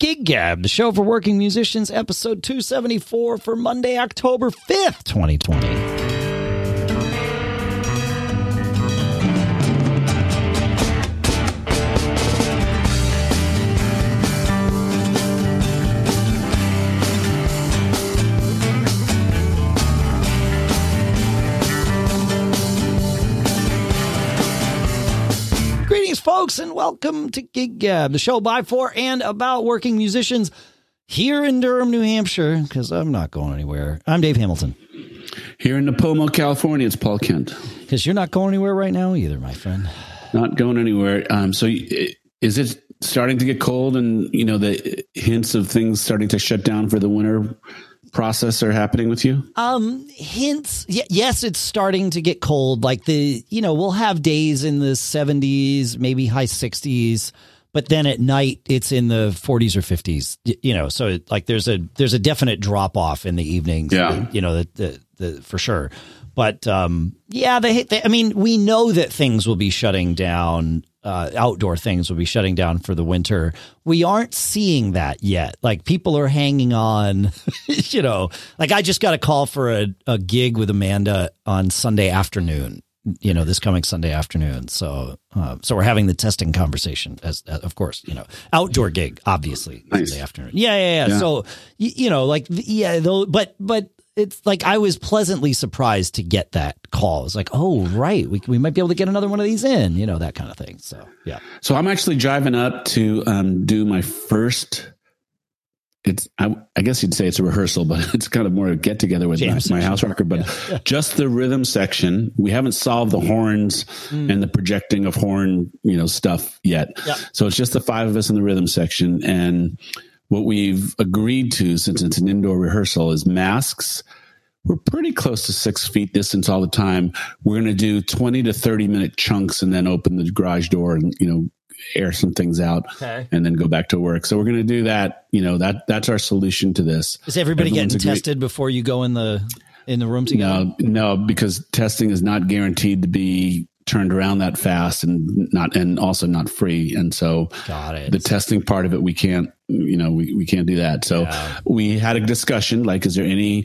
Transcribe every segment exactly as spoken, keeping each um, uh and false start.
Gig Gab, the show for working musicians, episode two seventy-four for Monday, October fifth, twenty twenty. Folks, and welcome to Gig Gab, the show by, for, and about working musicians here in Durham, New Hampshire, because I'm not going anywhere. I'm Dave Hamilton. Here in Napomo, California, it's Paul Kent. Because you're not going anywhere right now either, my friend. Not going anywhere. Um, so is it starting to get cold and, you know, the hints of things starting to shut down for the winter process are happening with you? Um, hints. Y- yes, it's starting to get cold. Like the, you know, we'll have days in the seventies, maybe high sixties, but then at night it's in the forties or fifties, y- you know, so it, like there's a, there's a definite drop off in the evenings, yeah. you know, the, the, the, for sure. But um, yeah, they, they, I mean, we know that things will be shutting down. Uh, outdoor things will be shutting down for the winter. We aren't seeing that yet. Like people are hanging on, you know, like I just got a call for a, a gig with Amanda on Sunday afternoon, you know, this coming Sunday afternoon. So, uh, so we're having the testing conversation as, as of course, you know, outdoor gig, obviously nice. Sunday afternoon. Yeah, yeah, yeah. yeah. So, you, you know, like, yeah, though, but, but, it's like I was pleasantly surprised to get that call. It's like, oh, right, we we might be able to get another one of these in, you know, that kind of thing. So, yeah. So I'm actually driving up to um, do my first. It's I, I guess you'd say it's a rehearsal, but it's kind of more a get together with James, my, my house rocker. But yeah. Yeah. Just the rhythm section, we haven't solved the horns mm. and the projecting of horn, you know, stuff yet. Yeah. So it's just the five of us in the rhythm section, and what we've agreed to, since it's an indoor rehearsal, is masks. We're pretty close to six feet distance all the time. We're going to do twenty to thirty minute chunks and then open the garage door and, you know, air some things out okay. and then go back to work. So we're going to do that. You know, that that's our solution to this. Is everybody Everyone's getting tested agreed- before you go in the in the room together? No, no, because testing is not guaranteed to be turned around that fast and not, and also not free. And so Got it. the testing part of it, we can't, you know, we, we can't do that. So yeah. we had a discussion, like, is there any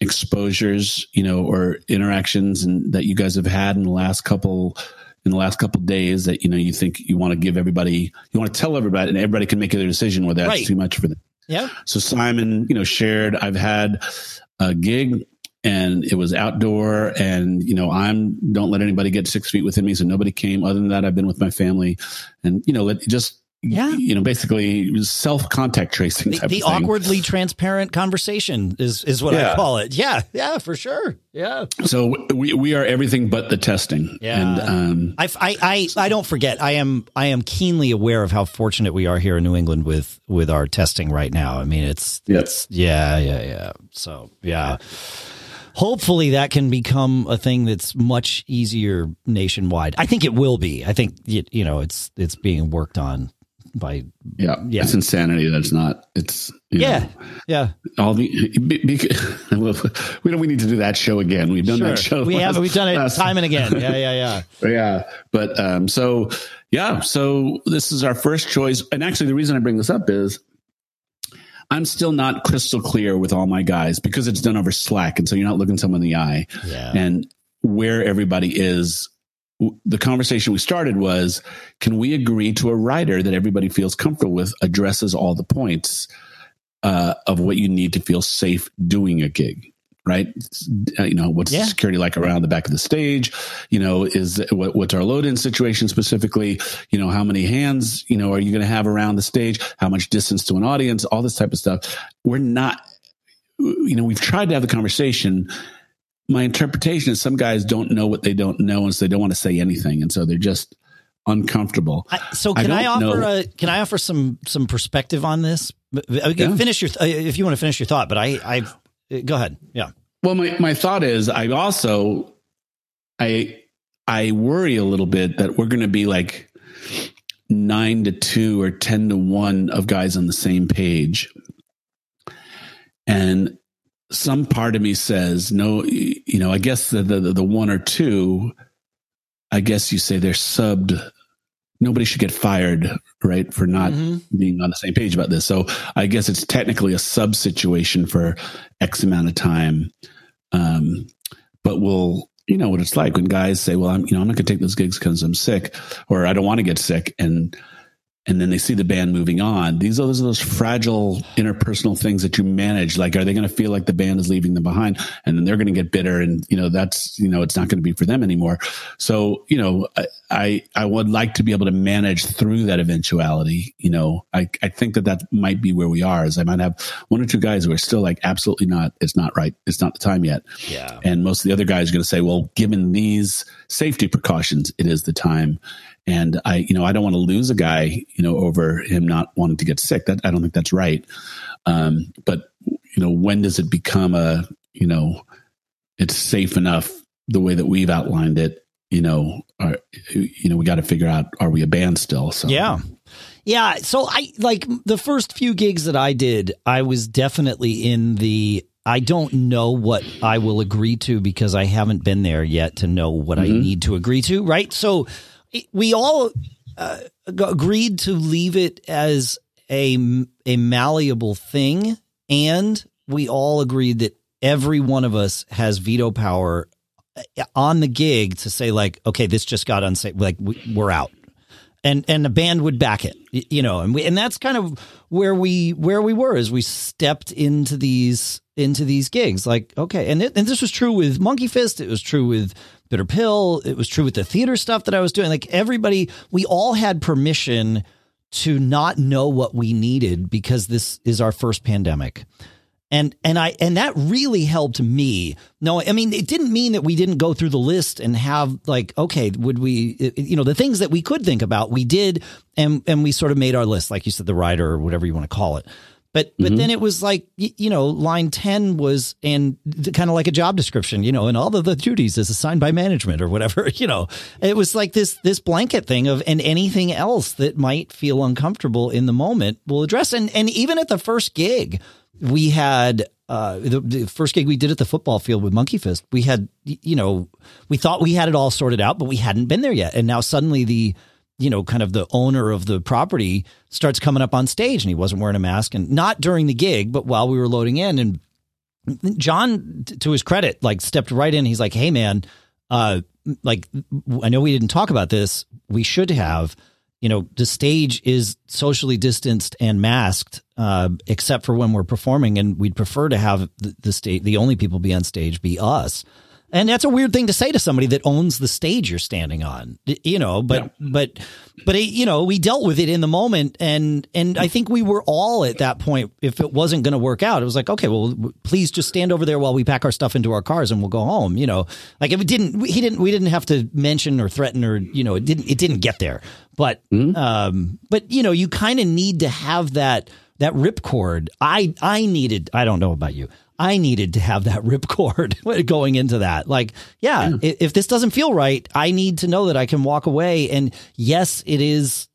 exposures, you know, or interactions and that you guys have had in the last couple, in the last couple of days that, you know, you think you want to give everybody, you want to tell everybody and everybody can make their decision whether that's right. too much for them. Yeah. So Simon, you know, shared, I've had a gig and it was outdoor and, you know, I'm don't let anybody get six feet within me. So nobody came. Other than that, I've been with my family and, you know, let just, yeah, you know, basically self contact tracing. The, type the of thing. Awkwardly transparent conversation is, is what yeah. I call it. Yeah. Yeah, for sure. Yeah. So we, we are everything but the testing. Yeah. And, um, I, I, I, I don't forget. I am, I am keenly aware of how fortunate we are here in New England with, with our testing right now. I mean, it's, yeah. it's, yeah, yeah, yeah. So, yeah. yeah. Hopefully that can become a thing that's much easier nationwide. I think it will be. I think, you, you know, it's it's being worked on by. Yeah. yeah. It's insanity. That's not it's. You yeah. Know, yeah. All the be, be, we don't we need to do that show again. We've done sure. that show. We last, have. We've done it last. time and again. Yeah. Yeah. Yeah. yeah. But um, so, yeah. So this is our first choice. And actually, the reason I bring this up is I'm still not crystal clear with all my guys because it's done over Slack. And so you're not looking someone in the eye yeah. and where everybody is. The conversation we started was, can we agree to a rider that everybody feels comfortable with, addresses all the points uh, of what you need to feel safe doing a gig, right? You know, what's yeah. the security like around the back of the stage? You know, is what, what's our load in situation specifically? You know, how many hands, you know, are you going to have around the stage? How much distance to an audience? All this type of stuff. We're not, you know, we've tried to have the conversation. My interpretation is some guys don't know what they don't know. And so they don't want to say anything. And so they're just uncomfortable. I, so can I, I offer a, can I offer some, some perspective on this? Yeah. Finish your, if you want to finish your thought, but I, I, go ahead. Yeah. Well, my, my thought is I also, I, I worry a little bit that we're going to be like nine to two or ten to one of guys on the same page. And some part of me says, no, you know, I guess the, the, the one or two, I guess you say they're subbed nobody should get fired, right, for not mm-hmm. being on the same page about this. So I guess it's technically a sub situation for X amount of time. Um, but we'll, you know what it's like when guys say, well, I'm, you know, I'm not gonna take those gigs because I'm sick, or I don't want to get sick. And, and then they see the band moving on. These are those, those fragile interpersonal things that you manage. Like, are they going to feel like the band is leaving them behind? And then they're going to get bitter, and, you know, that's, you know, it's not going to be for them anymore. So, you know, I, I, I would like to be able to manage through that eventuality. You know, I, I think that that might be where we are, is I might have one or two guys who are still like, absolutely not. It's not right. It's not the time yet. Yeah. And most of the other guys are going to say, well, given these safety precautions, it is the time. And I, you know, I don't want to lose a guy, you know, over him not wanting to get sick. That I don't think that's right. Um, but, you know, when does it become a, you know, it's safe enough the way that we've outlined it, you know, are, you know, we got to figure out, are we a band still? So, yeah. Yeah. So I, like, the first few gigs that I did, I was definitely in the, I don't know what I will agree to because I haven't been there yet to know what mm-hmm. I need to agree to. Right. So we all uh, agreed to leave it as a, a malleable thing, and we all agreed that every one of us has veto power on the gig to say, like, okay, this just got unsafe, like, we're out, and and the band would back it, you know, and we, and that's kind of where we where we were as we stepped into these into these gigs, like, okay, and it, and this was true with Monkey Fist, it was true with Bitter Pill, it was true with the theater stuff that I was doing. Like, everybody, we all had permission to not know what we needed because this is our first pandemic. And, and I, and that really helped me. No, I mean, it didn't mean that we didn't go through the list and have, like, okay, would we, you know, the things that we could think about, we did. And, and we sort of made our list, like you said, the rider or whatever you want to call it. But, but mm-hmm. then it was like, you know, line ten was, and kind of like a job description, you know, and all of the duties is assigned by management or whatever, you know, it was like this, this blanket thing of, and anything else that might feel uncomfortable in the moment we'll address. And, and even at the first gig we had, uh, the, the first gig we did at the football field with Monkey Fist, we had, you know, we thought we had it all sorted out, but we hadn't been there yet. And now suddenly the, you know, kind of the owner of the property starts coming up on stage, and he wasn't wearing a mask, and not during the gig, but while we were loading in. And John, to his credit, like, stepped right in. He's like, hey man, uh, like, I know we didn't talk about this. We should have, you know, the stage is socially distanced and masked, uh, except for when we're performing. And we'd prefer to have the, the state, the only people be on stage be us. And that's a weird thing to say to somebody that owns the stage you're standing on, you know, but, yeah. but, but, it, you know, we dealt with it in the moment. And, and I think we were all at that point, if it wasn't going to work out, it was like, okay, well, please just stand over there while we pack our stuff into our cars and we'll go home. You know, like, if it didn't, he didn't, we didn't have to mention or threaten or, you know, it didn't, it didn't get there, but, mm-hmm. um, but, you know, you kind of need to have that, that ripcord. I, I needed, I don't know about you. I needed to have that ripcord going into that. Like, yeah, yeah, if this doesn't feel right, I need to know that I can walk away. And yes, it is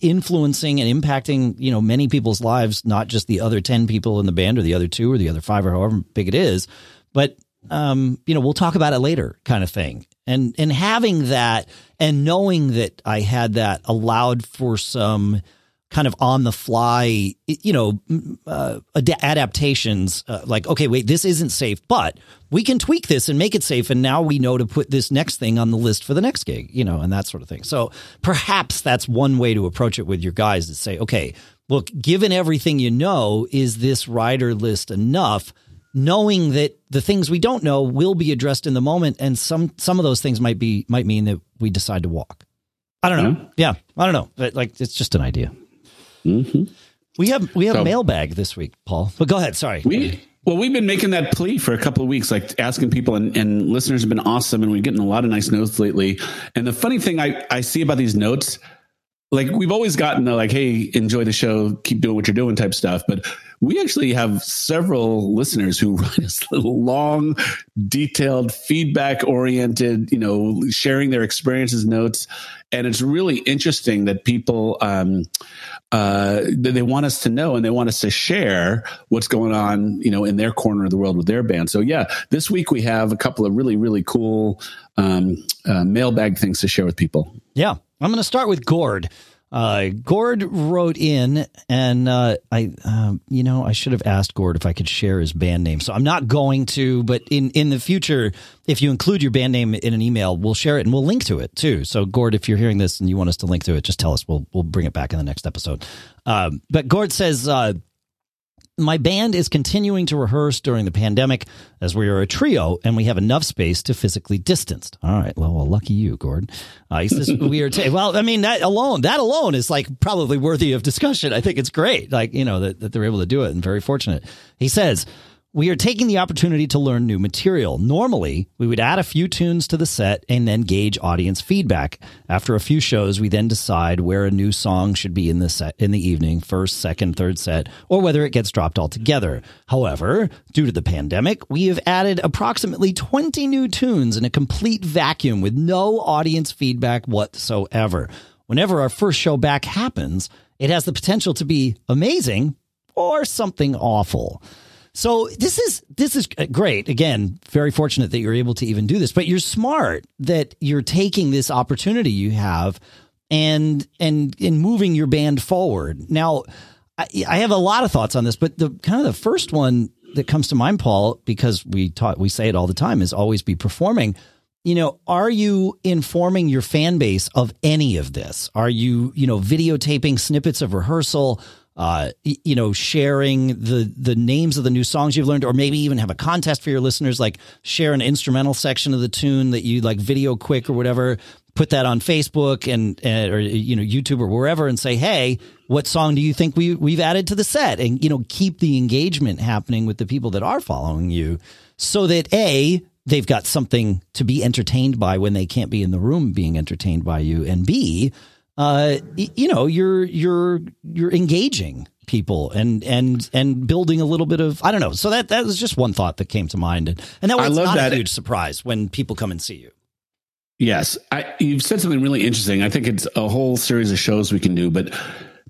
influencing and impacting, you know, many people's lives, not just the other ten people in the band or the other two or the other five or however big it is. But, um, you know, we'll talk about it later kind of thing. And, and having that and knowing that I had that allowed for some kind of on the fly, you know, uh, ad- adaptations uh, like, okay, wait, this isn't safe, but we can tweak this and make it safe. And now we know to put this next thing on the list for the next gig, you know, and that sort of thing. So perhaps that's one way to approach it with your guys, to say, okay, look, given everything, you know, is this rider list enough, knowing that the things we don't know will be addressed in the moment. And some, some of those things might be, might mean that we decide to walk. I don't know. Yeah. yeah I don't know. But, like, it's just an idea. Mm-hmm. We have we have so, mailbag this week, Paul. But go ahead. Sorry. We well, we've been making that plea for a couple of weeks, like, asking people, and, and listeners have been awesome, and we're getting a lot of nice notes lately. And the funny thing I, I see about these notes, like, we've always gotten the, like, hey, enjoy the show, keep doing what you're doing type stuff, but we actually have several listeners who write us little long, detailed, feedback-oriented, you know, sharing their experiences notes. And it's really interesting that people, um, uh, they want us to know, and they want us to share what's going on, you know, in their corner of the world with their band. So, yeah, this week we have a couple of really, really cool um, uh, mailbag things to share with people. Yeah. I'm going to start with Gord. Uh, Gord wrote in, and uh, I, um, you know, I should have asked Gord if I could share his band name. So I'm not going to, but in, in the future, if you include your band name in an email, we'll share it and we'll link to it too. So Gord, if you're hearing this and you want us to link to it, just tell us. We'll we'll bring it back in the next episode. Um, but Gord says, uh, my band is continuing to rehearse during the pandemic as we are a trio and we have enough space to physically distance. All right. Well, well lucky you, Gord. Uh, he says, we are. T- well, I mean, that alone, that alone is like probably worthy of discussion. I think it's great. Like, you know, that, that they're able to do it and very fortunate. He says, we are taking the opportunity to learn new material. Normally, we would add a few tunes to the set and then gauge audience feedback. After a few shows, we then decide where a new song should be in the set in the evening, first, second, third set, or whether it gets dropped altogether. However, due to the pandemic, we have added approximately twenty new tunes in a complete vacuum with no audience feedback whatsoever. Whenever our first show back happens, it has the potential to be amazing or something awful. So this is this is great. Again, very fortunate that you're able to even do this, but you're smart that you're taking this opportunity you have and and in moving your band forward. Now, I, I have a lot of thoughts on this, but the kind of the first one that comes to mind, Paul, because we taught we say it all the time, is always be performing. You know, are you informing your fan base of any of this? Are you, you know, videotaping snippets of rehearsal? Uh, you know, sharing the the names of the new songs you've learned, or maybe even have a contest for your listeners, like share an instrumental section of the tune that you like video quick or whatever, put that on Facebook and, uh, or, you know, YouTube or wherever and say, hey, what song do you think we, we've added to the set? And, you know, keep the engagement happening with the people that are following you so that A, they've got something to be entertained by when they can't be in the room being entertained by you, and B, Uh, you know, you're you're you're engaging people and and and building a little bit of, I don't know. So that that was just one thought that came to mind, and, and that was not that. a huge surprise when people come and see you. Yes, I, you've said something really interesting. I think it's a whole series of shows we can do, but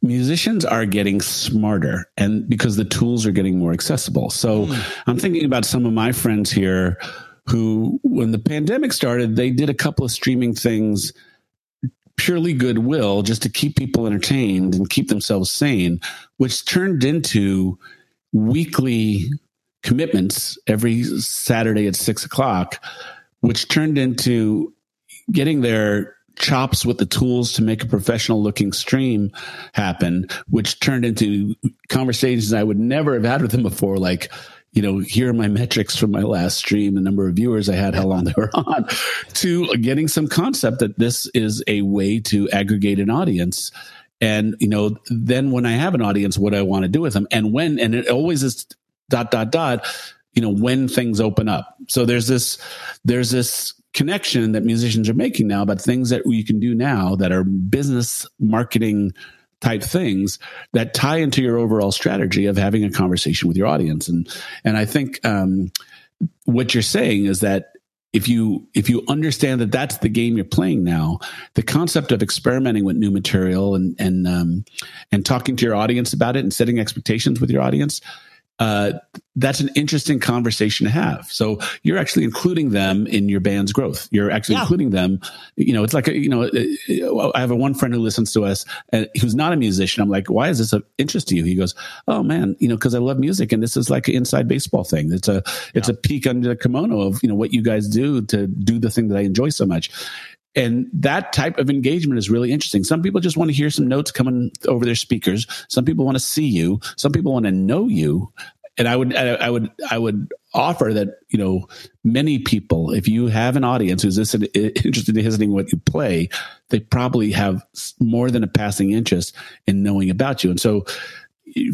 musicians are getting smarter, and because the tools are getting more accessible. So mm. I'm thinking about some of my friends here who, when the pandemic started, they did a couple of streaming things. Purely goodwill, just to keep people entertained and keep themselves sane, which turned into weekly commitments every Saturday at six o'clock, which turned into getting their chops with the tools to make a professional looking stream happen, which turned into conversations I would never have had with them before. Like, you know, here are my metrics from my last stream, the number of viewers I had, how long they were on, to getting some concept that this is a way to aggregate an audience. And, you know, then when I have an audience, what I want to do with them. And when, and it always is dot, dot, dot, you know, when things open up. So there's this, there's this connection that musicians are making now about things that you can do now that are business marketing type things that tie into your overall strategy of having a conversation with your audience. And, and I think um, what you're saying is that if you, if you understand that that's the game you're playing now, the concept of experimenting with new material and, and, um, and talking to your audience about it and setting expectations with your audience, uh, that's an interesting conversation to have. So you're actually including them in your band's growth. You're actually yeah. including them. You know, it's like, a, you know, I have a one friend who listens to us and who's not a musician. I'm like, why is this of interest to you? He goes, oh man, you know, cause I love music and this is like an inside baseball thing. It's a, it's yeah. a peek under the kimono of, you know, what you guys do to do the thing that I enjoy so much. And that type of engagement is really interesting. Some people just want to hear some notes coming over their speakers. Some people want to see you. Some people want to know you. And I would, I would, I would offer that, you know, many people, if you have an audience who's interested in listening what you play, they probably have more than a passing interest in knowing about you. And so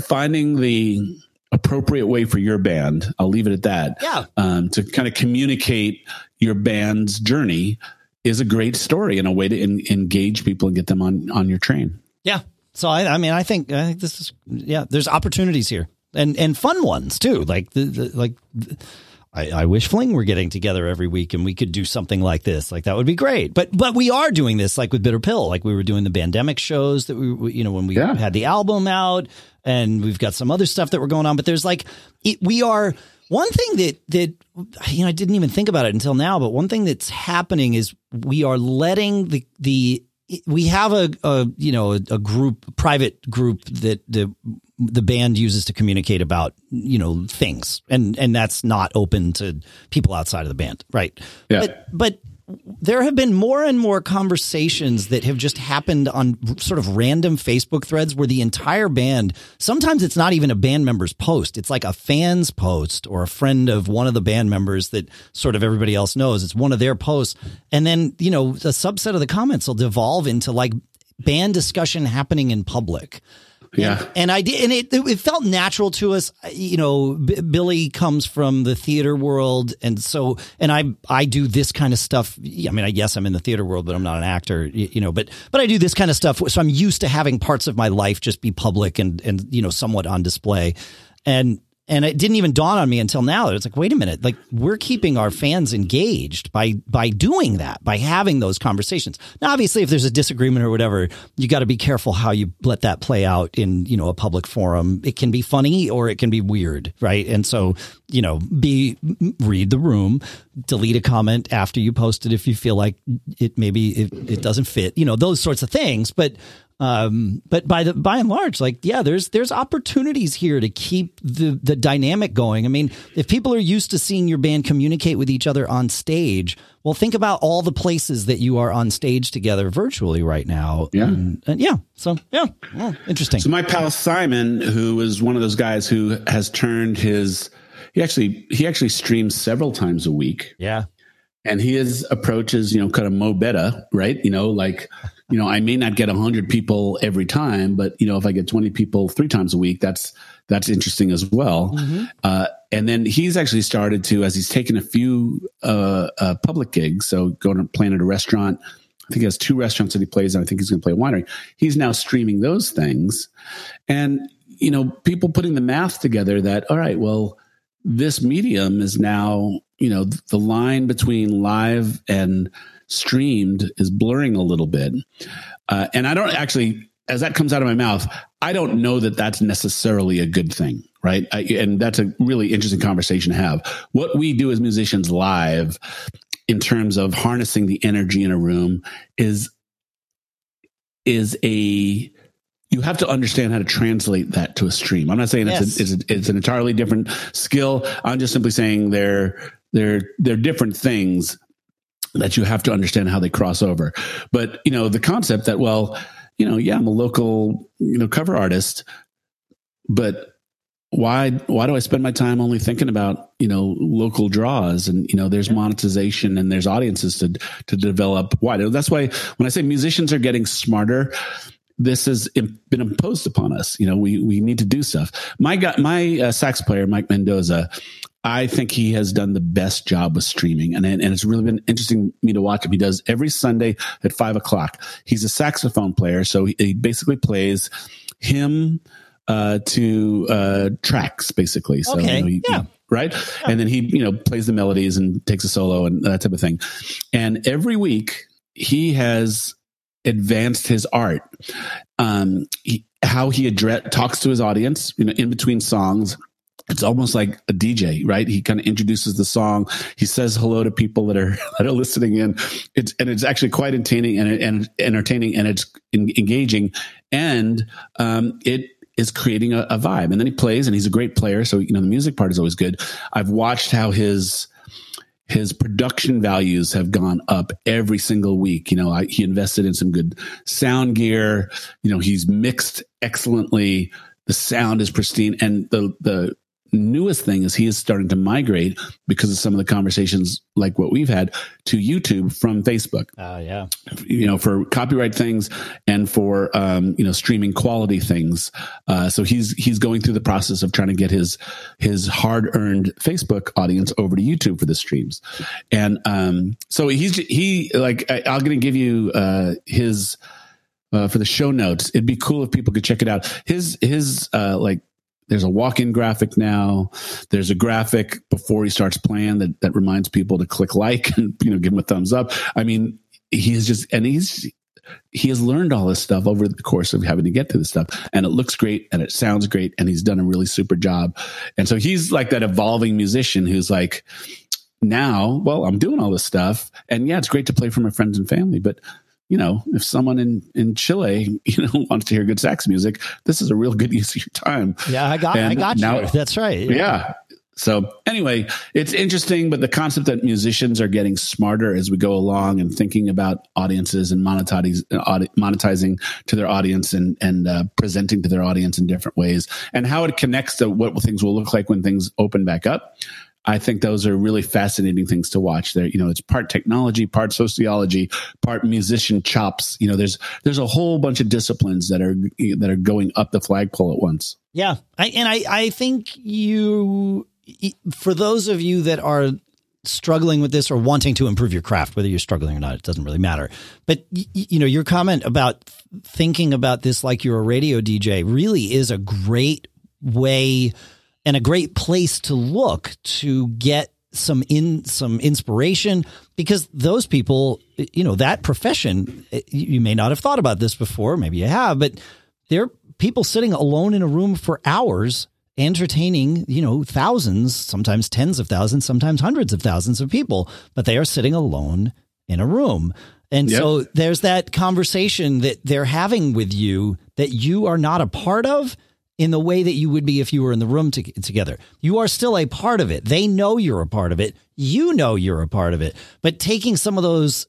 finding the appropriate way for your band, I'll leave it at that. Yeah. Um, to kind of communicate your band's journey is a great story and a way to in, engage people and get them on, on your train. Yeah. So, I, I mean, I think, I think this is, yeah, there's opportunities here and, and fun ones too. Like, the, the like the, I, I wish Fling were getting together every week and we could do something like this. Like that would be great. But, but we are doing this like with Bitter Pill, like we were doing the pandemic shows that we, we you know, when we yeah. had the album out, and we've got some other stuff that we're going on, but there's like, it, we are, one thing that, that, you know, I didn't even think about it until now, but one thing that's happening is we are letting the, the we have a, a you know, a, a group, a private group that the the band uses to communicate about, you know, things. And and that's not open to people outside of the band. Right. Yeah. But, but there have been more and more conversations that have just happened on sort of random Facebook threads where the entire band, sometimes it's not even a band member's post. It's like a fan's post or a friend of one of the band members that sort of everybody else knows. It's one of their posts. And then, you know, a subset of the comments will devolve into like band discussion happening in public. Yeah. And, and I did, and it, it felt natural to us. You know, B- Billy comes from the theater world. And so, and I, I do this kind of stuff. I mean, I guess I'm in the theater world, but I'm not an actor, you know, but, but I do this kind of stuff. So I'm used to having parts of my life just be public and, and, you know, somewhat on display. And, and it didn't even dawn on me until now that it's like, wait a minute, like we're keeping our fans engaged by by doing that, by having those conversations. Now, obviously, if there's a disagreement or whatever, you got to be careful how you let that play out in, you know, a public forum. It can be funny or it can be weird. Right. And so, you know, be read the room, delete a comment after you post it if you feel like it maybe it, it doesn't fit, you know, those sorts of things. But Um, but by the, by and large, like, yeah, there's, there's opportunities here to keep the, the dynamic going. I mean, if people are used to seeing your band communicate with each other on stage, well, think about all the places that you are on stage together virtually right now. Yeah. And, and yeah. So yeah. yeah. Interesting. So my pal Simon, who is one of those guys who has turned his, he actually, he actually streams several times a week. Yeah. And his approach is, you know, kind of Mo Better, right? You know, like, you know, I may not get one hundred people every time, but, you know, if I get twenty people three times a week, that's that's interesting as well. Mm-hmm. Uh, and then he's actually started to, as he's taken a few uh, uh, public gigs, so going to playing at a restaurant. I think he has two restaurants that he plays, and I think he's going to play a winery. He's now streaming those things. And, you know, people putting the math together that, all right, well, this medium is now, you know, the line between live and streamed is blurring a little bit. Uh, and I don't actually, as that comes out of my mouth, I don't know that that's necessarily a good thing, right? I, and that's a really interesting conversation to have. What we do as musicians live in terms of harnessing the energy in a room is, is a... You have to understand how to translate that to a stream. I'm not saying yes. it's, a, it's, a, it's an entirely different skill. I'm just simply saying they're, they're, they're different things that you have to understand how they cross over. But, you know, the concept that, well, you know, yeah, I'm a local, you know, cover artist, but why, why do I spend my time only thinking about, you know, local draws and, you know, there's yeah. monetization and there's audiences to, to develop. Why? That's why when I say musicians are getting smarter, this has been imposed upon us. You know, we, we need to do stuff. My guy, my uh, sax player, Mike Mendoza, I think he has done the best job with streaming. And, and it's really been interesting to me to watch him. He does every Sunday at five o'clock. He's a saxophone player. So he, he basically plays him uh, to uh, tracks, basically. So, okay. You know, he, yeah. He, right. Yeah. And then he, you know, plays the melodies and takes a solo and that type of thing. And every week he has advanced his art, um, he, how he address talks to his audience, you know, in between songs. It's almost like a D J, right? He kind of introduces the song. He says hello to people that are that are listening in. It's and it's actually quite entertaining and, and entertaining and it's en- engaging, and um, it is creating a, a vibe. And then he plays, and he's a great player, so you know the music part is always good. I've watched how his. His production values have gone up every single week. You know, I, he invested in some good sound gear. You know, he's mixed excellently. The sound is pristine. And the the newest thing is he is starting to migrate because of some of the conversations like what we've had to YouTube from Facebook. Oh, uh, yeah. You know, for copyright things and for, um, you know, streaming quality things. Uh, so he's he's going through the process of trying to get his his hard-earned Facebook audience over to YouTube for the streams. And um, so he's he like I, I'm going to give you uh, his uh, for the show notes. It'd be cool if people could check it out. His his uh, like. There's a walk-in graphic now. There's a graphic before he starts playing that, that reminds people to click like and, you know, give him a thumbs up. I mean, he's just, and he's, he has learned all this stuff over the course of having to get to this stuff, and it looks great and it sounds great. And he's done a really super job. And so he's like that evolving musician who's like, now, well, I'm doing all this stuff and yeah, it's great to play for my friends and family, but you know, if someone in, in Chile, you know, wants to hear good sax music, this is a real good use of your time. Yeah, I got, and I got now, you. That's right. Yeah. yeah. So anyway, it's interesting, but the concept that musicians are getting smarter as we go along and thinking about audiences and monetizing, monetizing to their audience and, and uh, presenting to their audience in different ways, and how it connects to what things will look like when things open back up. I think those are really fascinating things to watch there. You know, it's part technology, part sociology, part musician chops. You know, there's, there's a whole bunch of disciplines that are, that are going up the flagpole at once. Yeah. I, and I, I think you, for those of you that are struggling with this or wanting to improve your craft, whether you're struggling or not, it doesn't really matter. But y- you know, your comment about thinking about this like you're a radio D J really is a great way and a great place to look to get some in some inspiration, because those people, you know, that profession, you may not have thought about this before. Maybe you have, but there are people sitting alone in a room for hours entertaining, you know, thousands, sometimes tens of thousands, sometimes hundreds of thousands of people, but they are sitting alone in a room. And yep. So there's that conversation that they're having with you that you are not a part of in the way that you would be if you were in the room to- together. You are still a part of it. They know you're a part of it. You know you're a part of it. But taking some of those,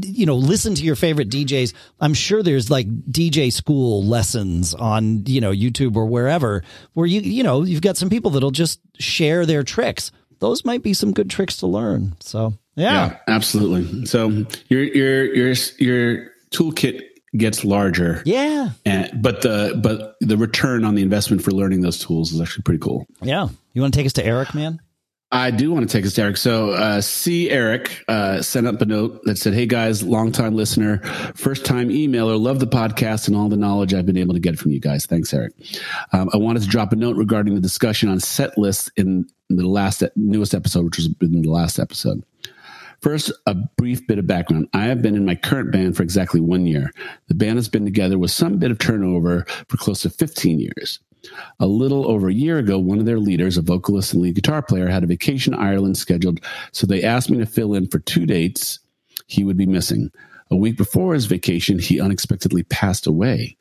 you know, listen to your favorite D Js. I'm sure there's like D J school lessons on, you know, YouTube or wherever, where you, you know, you've got some people that'll just share their tricks. Those might be some good tricks to learn. So, yeah, yeah, absolutely. So your, your, your, your toolkit gets larger. Yeah. And, but the but the return on the investment for learning those tools is actually pretty cool. Yeah. You want to take us to Eric, man? I do want to take us to Eric. So uh, C. Eric uh, sent up a note that said, "Hey guys, longtime listener, first time emailer, love the podcast and all the knowledge I've been able to get from you guys." Thanks, Eric. Um, I wanted to drop a note regarding the discussion on set lists in the last newest episode, which was in the last episode. First, a brief bit of background. I have been in my current band for exactly one year. The band has been together with some bit of turnover for close to fifteen years. A little over a year ago, one of their leaders, a vocalist and lead guitar player, had a vacation to Ireland scheduled, so they asked me to fill in for two dates he would be missing. A week before his vacation, he unexpectedly passed away.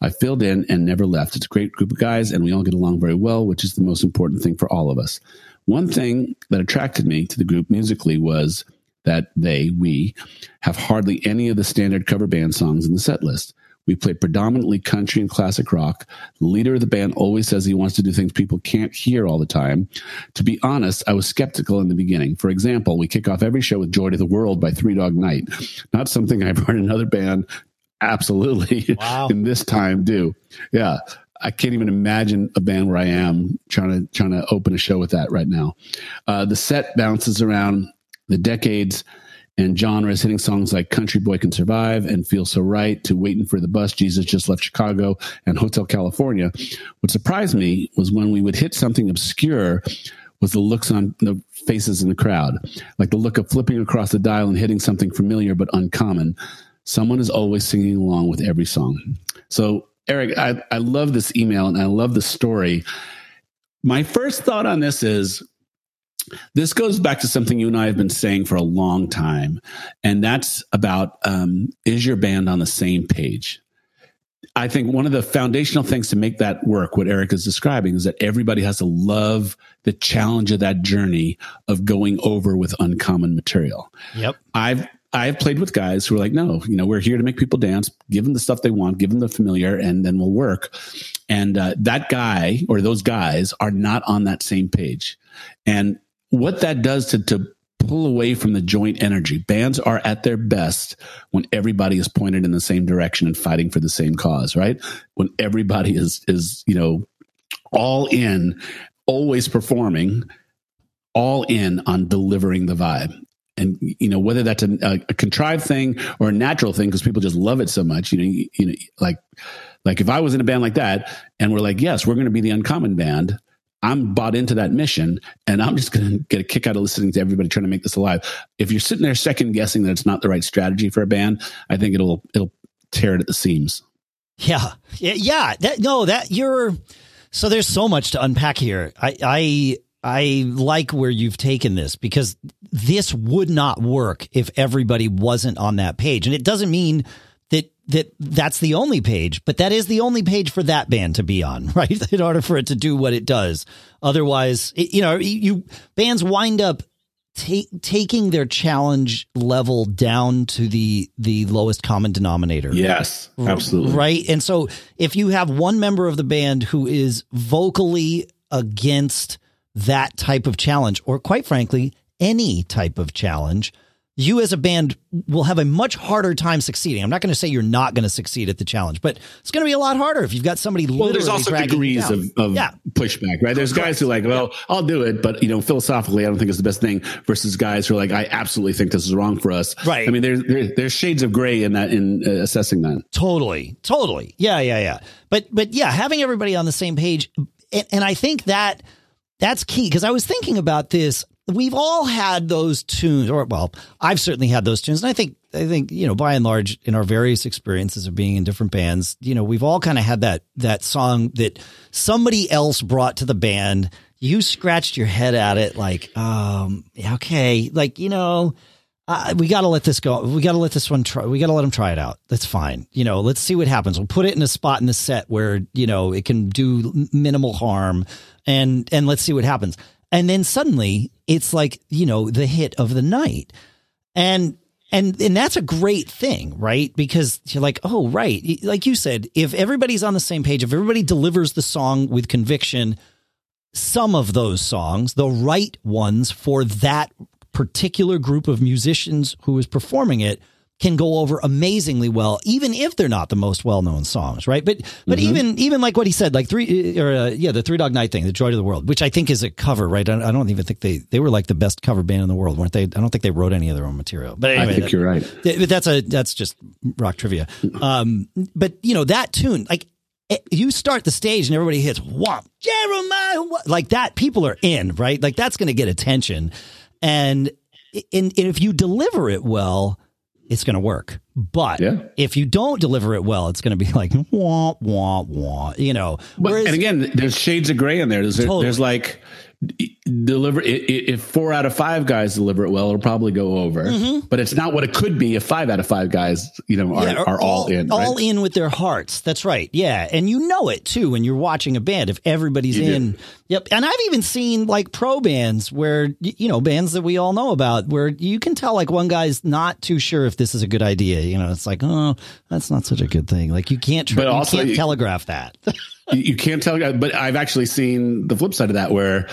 I filled in and never left. It's a great group of guys, and we all get along very well, which is the most important thing for all of us. One thing that attracted me to the group musically was that they, we, have hardly any of the standard cover band songs in the set list. We play predominantly country and classic rock. The leader of the band always says he wants to do things people can't hear all the time. To be honest, I was skeptical in the beginning. For example, we kick off every show with Joy to the World by Three Dog Night. Not something I've heard another band absolutely wow. in this time do. Yeah. I can't even imagine a band where I am trying to trying to open a show with that right now. Uh, the set bounces around the decades and genres, hitting songs like Country Boy Can Survive and Feel So Right to Waiting for the Bus, Jesus Just Left Chicago, and Hotel California. What surprised me was when we would hit something obscure was the looks on the faces in the crowd, like the look of flipping across the dial and hitting something familiar but uncommon. Someone is always singing along with every song. So, Eric, I, I love this email and I love the story. My first thought on this is, this goes back to something you and I have been saying for a long time, and that's about, um, is your band on the same page? I think one of the foundational things to make that work, what Eric is describing, is that everybody has to love the challenge of that journey of going over with uncommon material. Yep. I've I've played with guys who are like, no, you know, we're here to make people dance, give them the stuff they want, give them the familiar, and then we'll work. And uh, that guy or those guys are not on that same page. And what that does to, to pull away from the joint energy. Bands are at their best when everybody is pointed in the same direction and fighting for the same cause, right? When everybody is, is, you know, all in, always performing, all in on delivering the vibe. And, you know, whether that's a, a contrived thing or a natural thing, because people just love it so much, you know, you, you know, like, like if I was in a band like that and we're like, yes, we're going to be the uncommon band, I'm bought into that mission, and I'm just going to get a kick out of listening to everybody trying to make this alive. If you're sitting there second guessing that it's not the right strategy for a band, I think it'll, it'll tear it at the seams. Yeah. Yeah. Yeah. That, no, that you're, so there's so much to unpack here. I, I, I like where you've taken this, because this would not work if everybody wasn't on that page. And it doesn't mean that that that's the only page, but that is the only page for that band to be on, right? In order for it to do what it does. Otherwise, it, you know, you bands wind up ta- taking their challenge level down to the the lowest common denominator. Yes, absolutely. Right. And so if you have one member of the band who is vocally against that type of challenge, or quite frankly, any type of challenge, you as a band will have a much harder time succeeding. I'm not going to say you're not going to succeed at the challenge, but it's going to be a lot harder if you've got somebody. Well, there's also degrees of, of yeah. pushback, right? There's guys who are like, well, yeah. I'll do it, but you know, philosophically, I don't think it's the best thing, versus guys who are like, I absolutely think this is wrong for us. Right. I mean, there's, there's, there's shades of gray in that, in uh, assessing that. Totally. Totally. Yeah. Yeah. Yeah. But, but yeah, having everybody on the same page. And, and I think that, that's key, because I was thinking about this. We've all had those tunes, or well, I've certainly had those tunes. And I think, I think, you know, by and large, in our various experiences of being in different bands, you know, we've all kind of had that that song that somebody else brought to the band. You scratched your head at it like, um, okay, like, you know, uh, we got to let this go. We got to let this one try. We got to let them try it out. That's fine. You know, let's see what happens. We'll put it in a spot in the set where, you know, it can do minimal harm. And and let's see what happens. And then suddenly it's like, you know, the hit of the night. And and and that's a great thing, right? Because you're like, oh, right. Like you said, if everybody's on the same page, if everybody delivers the song with conviction, some of those songs, the right ones for that particular group of musicians who is performing it, can go over amazingly well, even if they're not the most well-known songs, right? But but mm-hmm. even even like what he said, like three or uh, yeah, the Three Dog Night thing, the Joy to the World, which I think is a cover, right? I, I don't even think they they were like the best cover band in the world, weren't they? I don't think they wrote any of their own material. But anyway, I think that, you're right. That, that's a that's just rock trivia. Um, but you know that tune, like it, you start the stage and everybody hits whomp, Jeremiah, whomp, like that. People are in, right? Like that's going to get attention, and and if you deliver it well, it's going to work. But yeah. if you don't deliver it well, it's going to be like, wah, wah, wah, you know. But, Whereas, and again, there's shades of gray in there. There's, totally. there's like, deliver if four out of five guys deliver it well, it'll probably go over. Mm-hmm. But it's not what it could be if five out of five guys, you know, are, yeah, are all, all in. Right? All in with their hearts. That's right. Yeah. And you know it, too, when you're watching a band, if everybody's you in. Do. Yep. And I've even seen like pro bands where, you know, bands that we all know about where you can tell like one guy's not too sure if this is a good idea. You know, it's like, oh, that's not such a good thing. Like you can't, tra- but also, you can't you, telegraph that. you can't telegraph. But I've actually seen the flip side of that where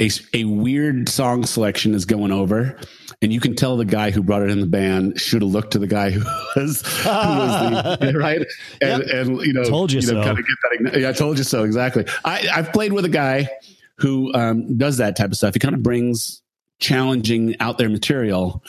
a, a weird song selection is going over. And you can tell the guy who brought it in the band should have looked to the guy who was, who was the, right? And, yep. and, you know, told you, you so. know, kind of get that, yeah, I told you so, exactly. I, I've played with a guy who um, does that type of stuff. He kind of brings challenging out there material.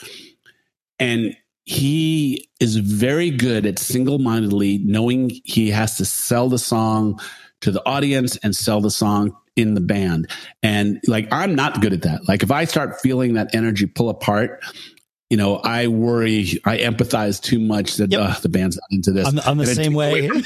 And he is very good at single-mindedly knowing he has to sell the song to the audience and sell the song in the band. And like, I'm not good at that. Like if I start feeling that energy pull apart, you know, I worry, I empathize too much that yep. uh, the band's not into this. I'm, I'm the same way. From,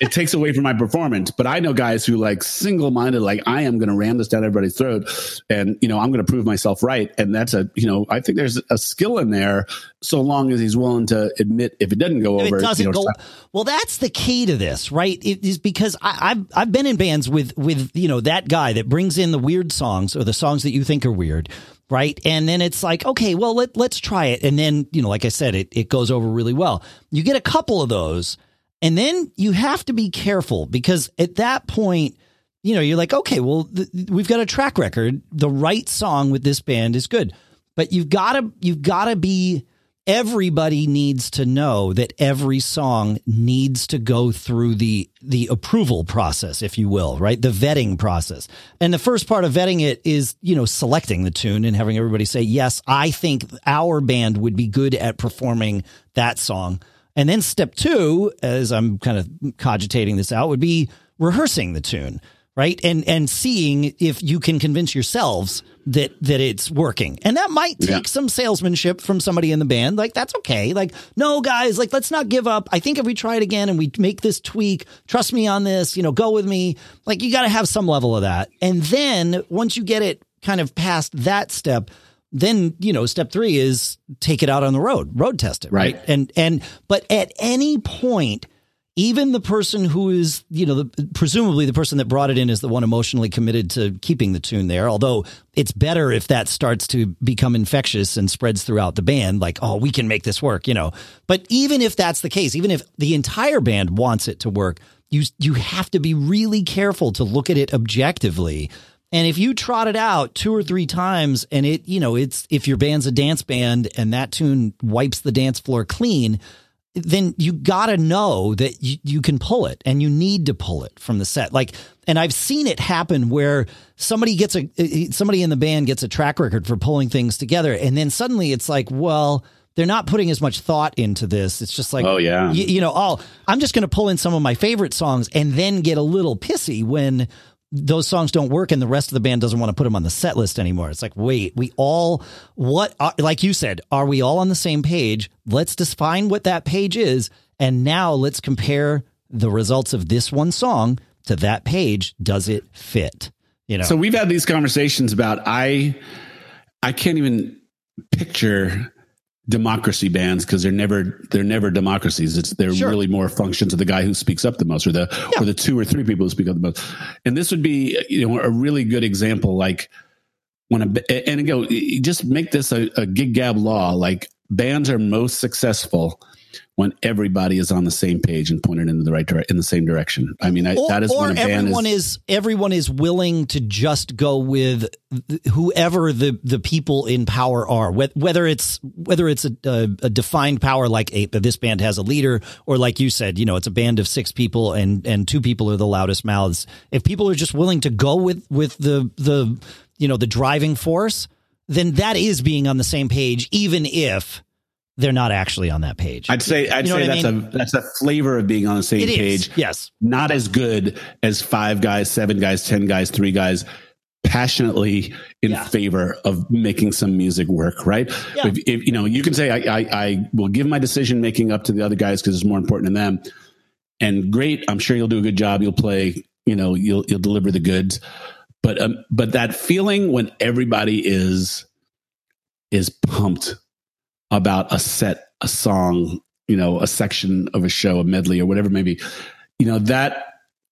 it takes away from my performance, but I know guys who like single-minded, like I am going to ram this down everybody's throat and, you know, I'm going to prove myself right. And that's a, you know, I think there's a skill in there so long as he's willing to admit if it doesn't go if over. It doesn't you know, go, well, that's the key to this, right? It is because I, I've, I've been in bands with, with, you know, that guy that brings in the weird songs or the songs that you think are weird. Right. And then it's like, OK, well, let, let's try it. And then, you know, like I said, it, it goes over really well. You get a couple of those and then you have to be careful, because at that point, you know, you're like, OK, well, th- we've got a track record. The right song with this band is good. But you've got to you've got to be everybody needs to know that every song needs to go through the the approval process, if you will, right? The vetting process. And the first part of vetting it is, you know, selecting the tune and having everybody say, yes, I think our band would be good at performing that song. And then step two, as I'm kind of cogitating this out, would be rehearsing the tune. right? And and seeing if you can convince yourselves that that it's working. And that might take yeah. some salesmanship from somebody in the band. Like, that's okay. Like, no, guys, like, let's not give up. I think if we try it again and we make this tweak, trust me on this, you know, go with me. Like, you got to have some level of that. And then once you get it kind of past that step, then, you know, step three is take it out on the road, road test it. Right. right? And, and, but at any point, even the person who is, you know, the, presumably the person that brought it in is the one emotionally committed to keeping the tune there. Although it's better if that starts to become infectious and spreads throughout the band, like, oh, we can make this work, you know. But even if that's the case, even if the entire band wants it to work, you, you have to be really careful to look at it objectively. And if you trot it out two or three times and it, you know, it's, if your band's a dance band and that tune wipes the dance floor clean, then you got to know that you, you can pull it, and you need to pull it from the set. Like, and I've seen it happen where somebody gets a, somebody in the band gets a track record for pulling things together. And then suddenly it's like, well, they're not putting as much thought into this. It's just like, oh yeah, you, you know, oh, I'm just going to pull in some of my favorite songs, and then get a little pissy when those songs don't work and the rest of the band doesn't want to put them on the set list anymore. It's like, wait, we all, what, are, like you said, are we all on the same page? Let's define what that page is. And now let's compare the results of this one song to that page. Does it fit? You know? So we've had these conversations about, I, I can't even picture democracy bands, because they're never they're never democracies. It's they're sure. really more functions of the guy who speaks up the most, or the yeah. or the two or three people who speak up the most. And this would be, you know, a really good example. Like, when a, and go just make this a, a gig gab law. Like, bands are most successful when everybody is on the same page and pointed in the right dire- in the same direction. I mean, I, or, that is when a band everyone is, is everyone is willing to just go with th- whoever the, the people in power are, wh- whether it's whether it's a, a, a defined power, like a, this band has a leader, or like you said, you know, it's a band of six people and and two people are the loudest mouths. If people are just willing to go with with the the you know the driving force, then that is being on the same page, even if they're not actually on that page. I'd say I'd you know say that's I mean? a that's a flavor of being on the same it page. Is, yes. Not as good as five guys, seven guys, ten guys, three guys passionately in yeah. favor of making some music work, right? Yeah. If, if you know, you can say I, I I will give my decision making up to the other guys because it's more important than them. And great, I'm sure you'll do a good job. You'll play, you know, you'll you'll deliver the goods. But um, but that feeling when everybody is is pumped about a set, a song, you know, a section of a show, a medley or whatever it may be, you know, that,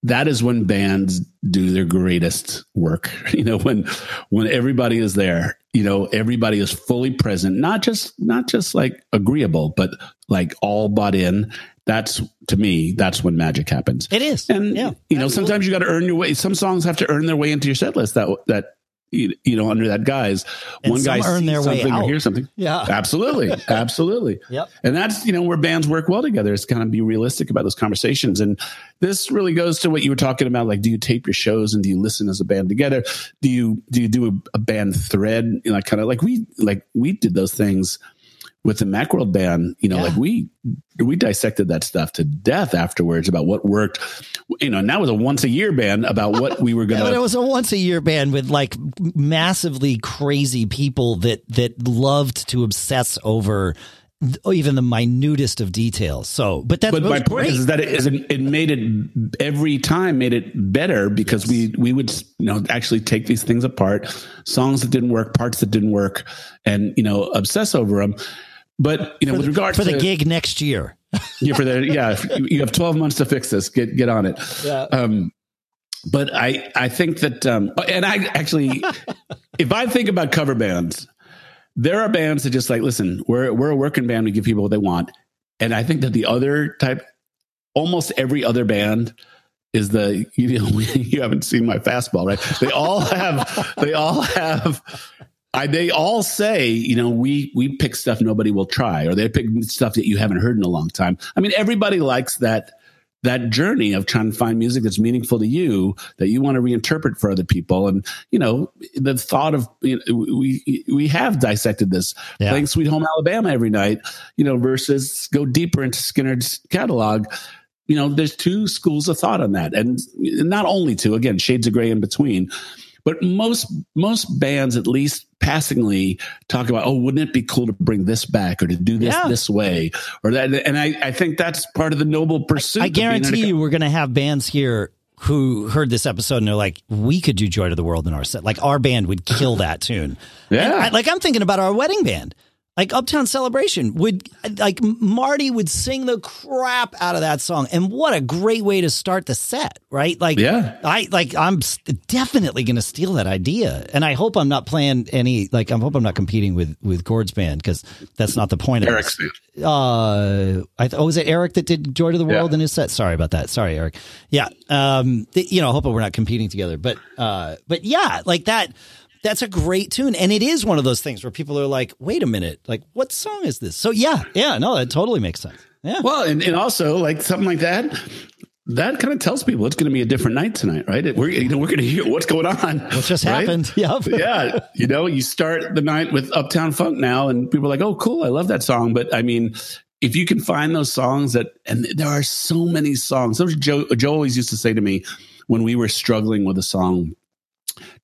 that is when bands do their greatest work. You know, when, when everybody is there, you know, everybody is fully present, not just, not just like agreeable, but like all bought in. That's, to me, that's when magic happens. It is. And, yeah, you know, absolutely. Sometimes you got to earn your way. Some songs have to earn their way into your set list that, that, You, you know, under that guise, and one guy earn their way out. Or hears something. Yeah, absolutely. Absolutely. Yep. And that's, you know, where bands work well together is kind of be realistic about those conversations. And this really goes to what you were talking about. Like, do you tape your shows and do you listen as a band together? Do you, do you do a, a band thread? You know, kind of like we, like we did those things with the MacWorld band, you know, yeah. like we, we dissected that stuff to death afterwards about what worked, you know, and that was a once a year band about what we were going to. Yeah, but it was a once a year band with like massively crazy people that, that loved to obsess over even the minutest of details. So, but that's, but my point great. is that it, is it, it made it every time made it better because yes. we, we would, you know, actually take these things apart, songs that didn't work, parts that didn't work, and, you know, obsess over them. But, you know, the, with regard for to the gig next year, yeah, for the, yeah, you have twelve months to fix this. Get, get on it. Yeah. Um, but I, I think that, um, and I actually, if I think about cover bands, there are bands that just like, listen, we're, we're a working band. We give people what they want. And I think that the other type, almost every other band is the, you know, you haven't seen my fastball, right? They all have, they all have, I, they all say, you know, we, we pick stuff nobody will try, or they pick stuff that you haven't heard in a long time. I mean, everybody likes that, that journey of trying to find music that's meaningful to you, that you want to reinterpret for other people. And, you know, the thought of, you know, we, we have dissected this, yeah. playing Sweet Home Alabama every night, you know, versus go deeper into Skinner's catalog. you know, there's two schools of thought on that. And not only two, again, shades of gray in between. But most most bands, at least passingly, talk about, oh, wouldn't it be cool to bring this back or to do this yeah. this way or that? And I, I think that's part of the noble pursuit. I, I guarantee you, we're going to have bands here who heard this episode and they're like, we could do Joy to the World in our set. Like, our band would kill that tune. Yeah. I, like, I'm thinking about our wedding band. Like, Uptown Celebration would, like, Marty would sing the crap out of that song. And what a great way to start the set, right? Like, yeah. I, like, I'm definitely going to steal that idea. And I hope I'm not playing any, like, I hope I'm not competing with, with Gord's band, because that's not the point of Eric's band. Uh, I th- oh, was it Eric that did Joy to the World yeah. in his set? Sorry about that. Sorry, Eric. Yeah. Um, th- you know, I hope we're not competing together. But, uh, but yeah, like that. That's a great tune. And it is one of those things where people are like, wait a minute, like, what song is this? So, yeah, yeah, no, that totally makes sense. Yeah. Well, and, and also, like, something like that, that kind of tells people it's going to be a different night tonight, right? We're, you know, we're going to hear what's going on. What just right? happened. Yeah. yeah. You know, you start the night with Uptown Funk now, and people are like, oh, cool, I love that song. But, I mean, if you can find those songs that, and there are so many songs. Joe, Joe always used to say to me when we were struggling with a song,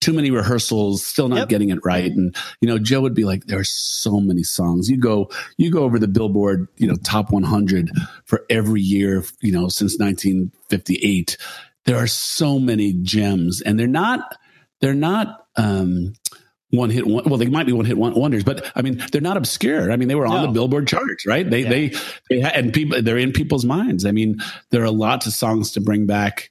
too many rehearsals, still not yep. getting it right. And, you know, Joe would be like, there are so many songs. You go, you go over the Billboard, you know, top one hundred for every year, you know, since nineteen fifty-eight, there are so many gems, and they're not, they're not, um, one hit one, well, they might be one hit one wonders, but I mean, they're not obscure. I mean, they were on no. the Billboard charts, right? They, yeah. they, they, and people, they're in people's minds. I mean, there are lots of songs to bring back.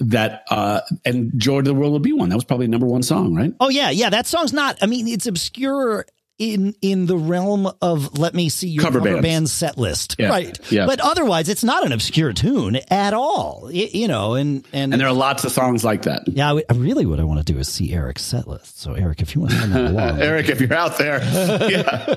That uh and Joy to the World would be one. That was probably number one song, right? Oh yeah, yeah. That song's not. I mean, it's obscure in in the realm of let me see your cover, cover band set list, yeah. right? Yeah. But otherwise, it's not an obscure tune at all. It, you know, and, and and there are lots of songs like that. Yeah, I, w- I really what I want to do is see Eric's set list. So Eric, if you want to send that along, Eric, if you're out there, yeah,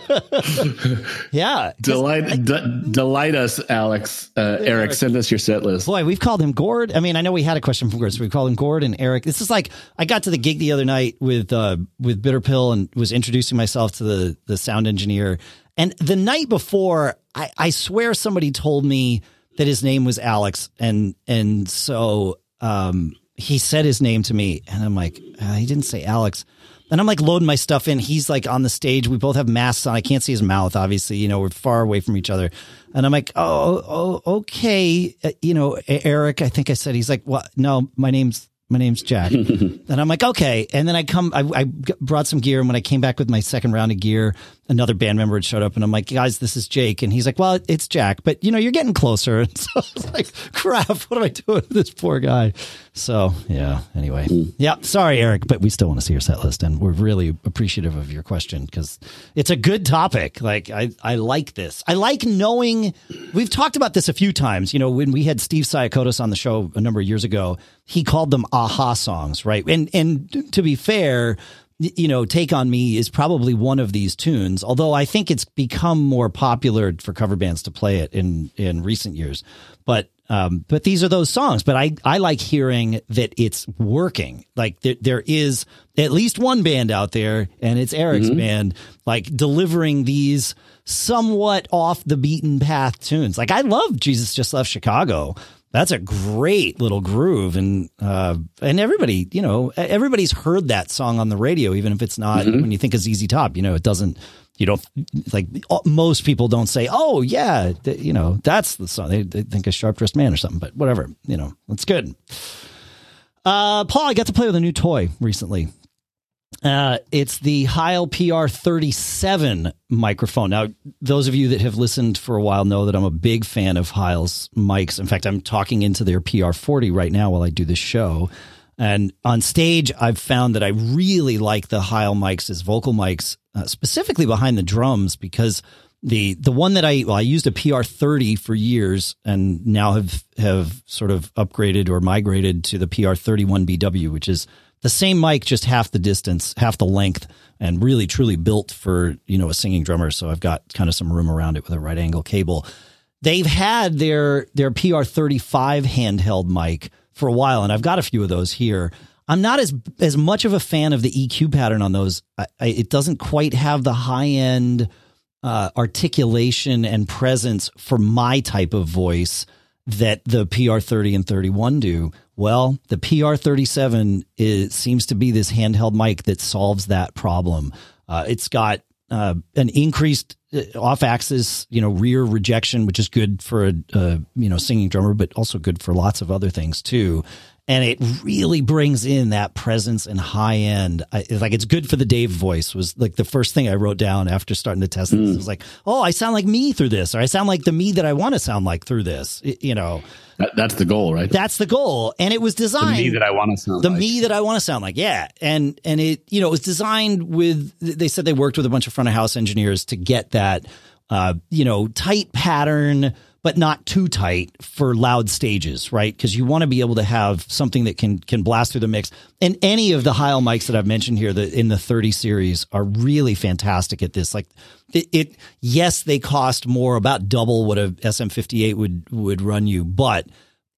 yeah, delight I, d- delight us, Alex, uh, Eric, Eric, send us your set list. Boy, we've called him Gord. I mean, I know we had a question from Gord, so we called him Gord and Eric. This is like I got to the gig the other night with uh, with Bitter Pill and was introducing myself to the the sound engineer, and the night before I, I swear somebody told me that his name was Alex, and and so um he said his name to me, and I'm like, uh, he didn't say Alex, and I'm like loading my stuff in, he's like on the stage, we both have masks on, I can't see his mouth, obviously, you know, we're far away from each other, and I'm like, oh, oh okay uh, you know, Eric, I think I said, he's like, what? No, my name's My name's Jack. And I'm like, okay. And then I come, I, I brought some gear. And when I came back with my second round of gear, another band member had showed up, and I'm like, guys, this is Jake. And he's like, well, it's Jack, but you know, you're getting closer. And so it's like, crap, what am I doing with this poor guy? So yeah, anyway. Yeah. Sorry, Eric, but we still want to see your set list. And we're really appreciative of your question, because it's a good topic. Like I, I like this. I like knowing, we've talked about this a few times, you know, when we had Steve Siakotis on the show a number of years ago, he called them aha songs, right? And, and to be fair, you know, Take on Me is probably one of these tunes, although I think it's become more popular for cover bands to play it in, in recent years. But, um, but these are those songs. But I, I like hearing that it's working. Like there, there is at least one band out there, and it's Eric's mm-hmm. band, like delivering these somewhat off the beaten path tunes. Like I love Jesus Just Left Chicago. That's a great little groove. And, uh, and everybody, you know, everybody's heard that song on the radio, even if it's not, mm-hmm. when you think of Z Z Top, you know, it doesn't, you don't like most people don't say, oh yeah, th- you know, that's the song. They, they think A Sharp Dressed Man or something, but whatever, you know, that's good. Uh, Paul, I got to play with a new toy recently. Uh, it's the Heil P R thirty-seven microphone. Now, those of you that have listened for a while know that I'm a big fan of Heil's mics. In fact, I'm talking into their P R forty right now while I do this show. And on stage, I've found that I really like the Heil mics as vocal mics, uh, specifically behind the drums, because the the one that I, well, I used a P R thirty for years and now have, have sort of upgraded or migrated to the P R thirty-one B W, which is the same mic, just half the distance, half the length, and really, truly built for, you know, a singing drummer. So I've got kind of some room around it with a right angle cable. They've had their their P R thirty-five handheld mic for a while, and I've got a few of those here. I'm not as as much of a fan of the E Q pattern on those. I, I, it doesn't quite have the high-end uh, articulation and presence for my type of voice that the P R thirty and thirty-one do. Well, the P R thirty-seven is, seems to be this handheld mic that solves that problem. Uh, it's got uh, an increased off-axis, you know, rear rejection, which is good for a, a you know singing drummer, but also good for lots of other things too. And it really brings in that presence and high end. I, it's like, it's good for the Dave voice was like the first thing I wrote down after starting to test mm. this. It was like, oh, I sound like me through this, or I sound like the me that I want to sound like through this. It, you know, that, that's the goal, right? That's the goal. And it was designed the me that I want to sound the like. me that I want to sound like. Yeah. And, and it, you know, it was designed with, they said they worked with a bunch of front of house engineers to get that, uh, you know, tight pattern, but not too tight for loud stages, right? Because you want to be able to have something that can can blast through the mix. And any of the Heil mics that I've mentioned here the, in the thirty series are really fantastic at this. Like it, it, yes, they cost more, about double what a S M fifty-eight would would run you, but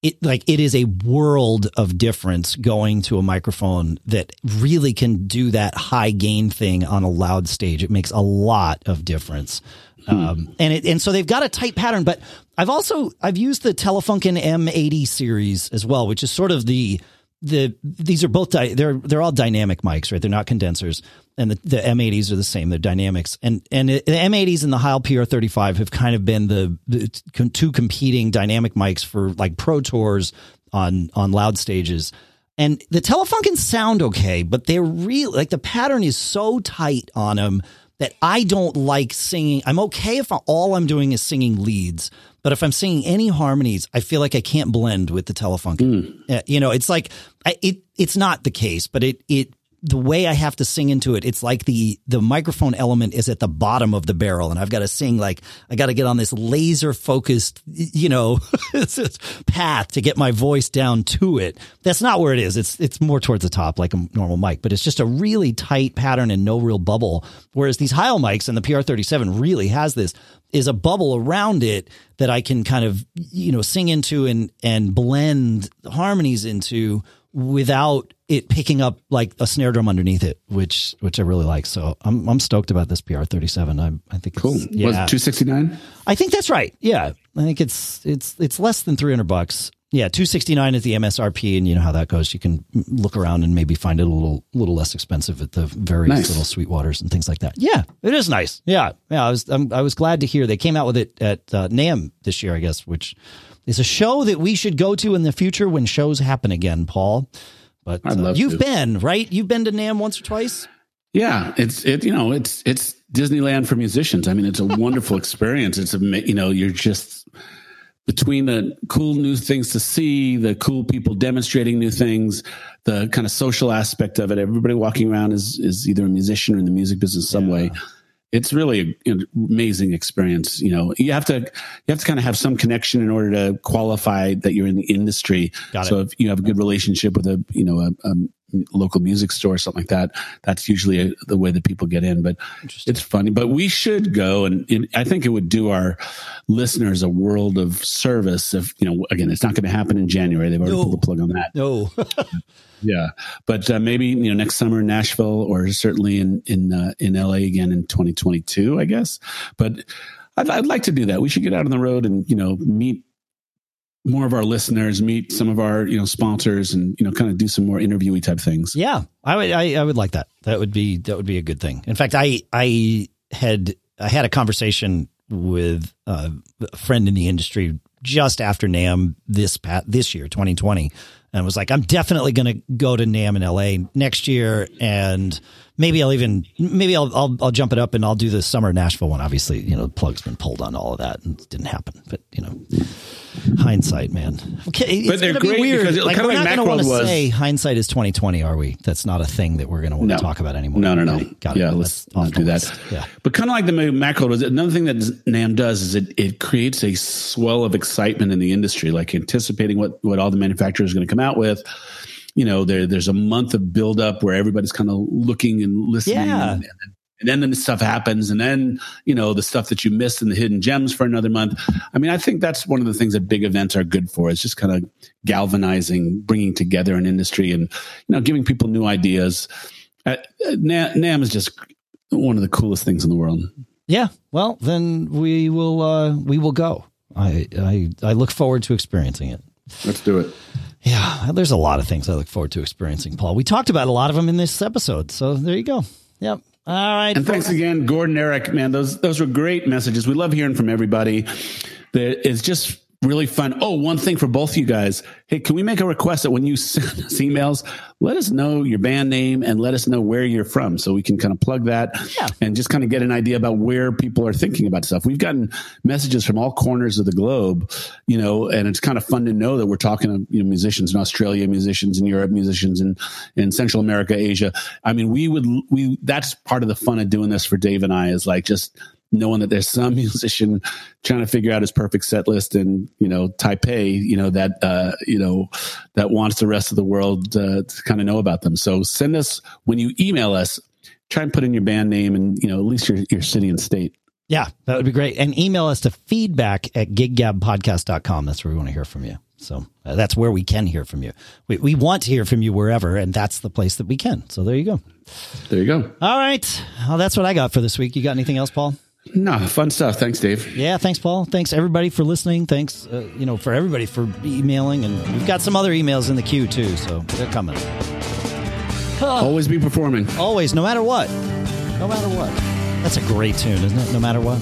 it like it is a world of difference going to a microphone that really can do that high gain thing on a loud stage. It makes a lot of difference. Um, and it, and so they've got a tight pattern, but I've also, I've used the Telefunken M eighty series as well, which is sort of the, the, these are both, di- they're, they're all dynamic mics, right? They're not condensers, and the, the M eighties are the same. They're dynamics, and, and it, the M eighties and the Heil P R thirty-five have kind of been the, the two competing dynamic mics for like pro tours on, on loud stages. And the Telefunkens sound okay, but they're real, like the pattern is so tight on them that I don't like singing. I'm okay if all I'm doing is singing leads, but if I'm singing any harmonies, I feel like I can't blend with the Telefunken. Mm. You know, it's like I, it. It's not the case, but it it the way I have to sing into it, it's like the the microphone element is at the bottom of the barrel, and I've got to sing like I got to get on this laser focused, you know, path to get my voice down to it. That's not where it is. It's it's more towards the top, like a normal mic, but it's just a really tight pattern and no real bubble. Whereas these Heil mics, and the P R thirty-seven really has this, is a bubble around it that I can kind of, you know, sing into and and blend harmonies into, without it picking up like a snare drum underneath it, which which I really like. So I'm I'm stoked about this P R thirty-seven. I I think it's, cool. Yeah. Was it two sixty-nine? I think that's right. Yeah, I think it's it's it's less than three hundred bucks. Yeah, two sixty-nine is the M S R P, and you know how that goes. You can look around and maybe find it a little little less expensive at the various nice. little Sweetwaters and things like that. Yeah, it is nice. Yeah, yeah. I was I'm, I was glad to hear they came out with it at uh, NAMM this year, I guess, which. It's a show that we should go to in the future when shows happen again, Paul. But uh, you've to. been, right? You've been to NAMM once or twice? Yeah, it's it. You know, it's it's Disneyland for musicians. I mean, it's a wonderful experience. It's a you know, you're just between the cool new things to see, the cool people demonstrating new things, the kind of social aspect of it. Everybody walking around is is either a musician or in the music business some yeah. way. It's really an amazing experience. You know, you have to, you have to kind of have some connection in order to qualify that you're in the industry. Got it. So if you have a good relationship with a, you know, a, a local music store or something like that, that's usually a, the way that people get in, but it's funny, but we should go. And, and I think it would do our listeners a world of service if, you know, again, it's not going to happen in January. They've already no. pulled the plug on that. No. Yeah, but uh, maybe you know next summer in Nashville, or certainly in in uh, in L A again in twenty twenty-two, I guess. But I'd, I'd like to do that. We should get out on the road and you know meet more of our listeners, meet some of our you know sponsors, and you know kind of do some more interviewee type things. Yeah, I would I, I would like that. That would be that would be a good thing. In fact, I I had I had a conversation with a friend in the industry just after NAMM this pat this year, twenty twenty. And was like, I'm definitely going to go to NAMM in L A next year, and maybe I'll even maybe I'll, I'll I'll jump it up and I'll do the summer Nashville one. Obviously, you know, the plug's been pulled on all of that and it didn't happen. But you know, hindsight, man. Okay, but they're great weird. Because it, like, kind we're of like not going to say hindsight is twenty twenty, are we? That's not a thing that we're going to want to no. talk about anymore. No, no, no. Right? Got yeah, it. let's not do list. that. Yeah. But kind of like the movie MacWorld was another thing that NAMM does is it it creates a swell of excitement in the industry, like anticipating what what all the manufacturers are going to come out with. You know, there there's a month of buildup where everybody's kind of looking and listening, yeah. and, and then the stuff happens, and then you know the stuff that you missed and the hidden gems for another month. I mean, I think that's one of the things that big events are good for. It's just kind of galvanizing, bringing together an industry, and you know, giving people new ideas. Uh, NAMM is just one of the coolest things in the world. Yeah. Well, then we will uh, we will go. I, I, I look forward to experiencing it. Let's do it. Yeah. There's a lot of things I look forward to experiencing, Paul. We talked about a lot of them in this episode. So there you go. Yep. All right. And thanks again, Gord and Eric, man. Those, those were great messages. We love hearing from everybody. It's just really fun. Oh, one thing for both you guys. Hey, can we make a request that when you send us emails, let us know your band name and let us know where you're from so we can kind of plug that yeah. and just kind of get an idea about where people are thinking about stuff. We've gotten messages from all corners of the globe, you know, and it's kind of fun to know that we're talking to you know, musicians in Australia, musicians in Europe, musicians in, in Central America, Asia. I mean, we would, we, that's part of the fun of doing this for Dave and I is like just knowing that there's some musician trying to figure out his perfect set list in, you know, Taipei, you know, that, uh, you know, that wants the rest of the world uh, to kind of know about them. So send us, when you email us, try and put in your band name and, you know, at least your, your city and state. Yeah, that would be great. And email us to feedback at giggabpodcast dot com. That's where we want to hear from you. So uh, that's where we can hear from you. We, we want to hear from you wherever, and that's the place that we can. So there you go. There you go. All right. Well, that's what I got for this week. You got anything else, Paul? No, fun stuff. Thanks, Dave. Yeah, thanks, Paul. Thanks, everybody, for listening. Thanks, uh, you know, for everybody for emailing. And we've got some other emails in the queue, too, so they're coming. Oh. Always be performing. Always, no matter what. No matter what. That's a great tune, isn't it? No matter what.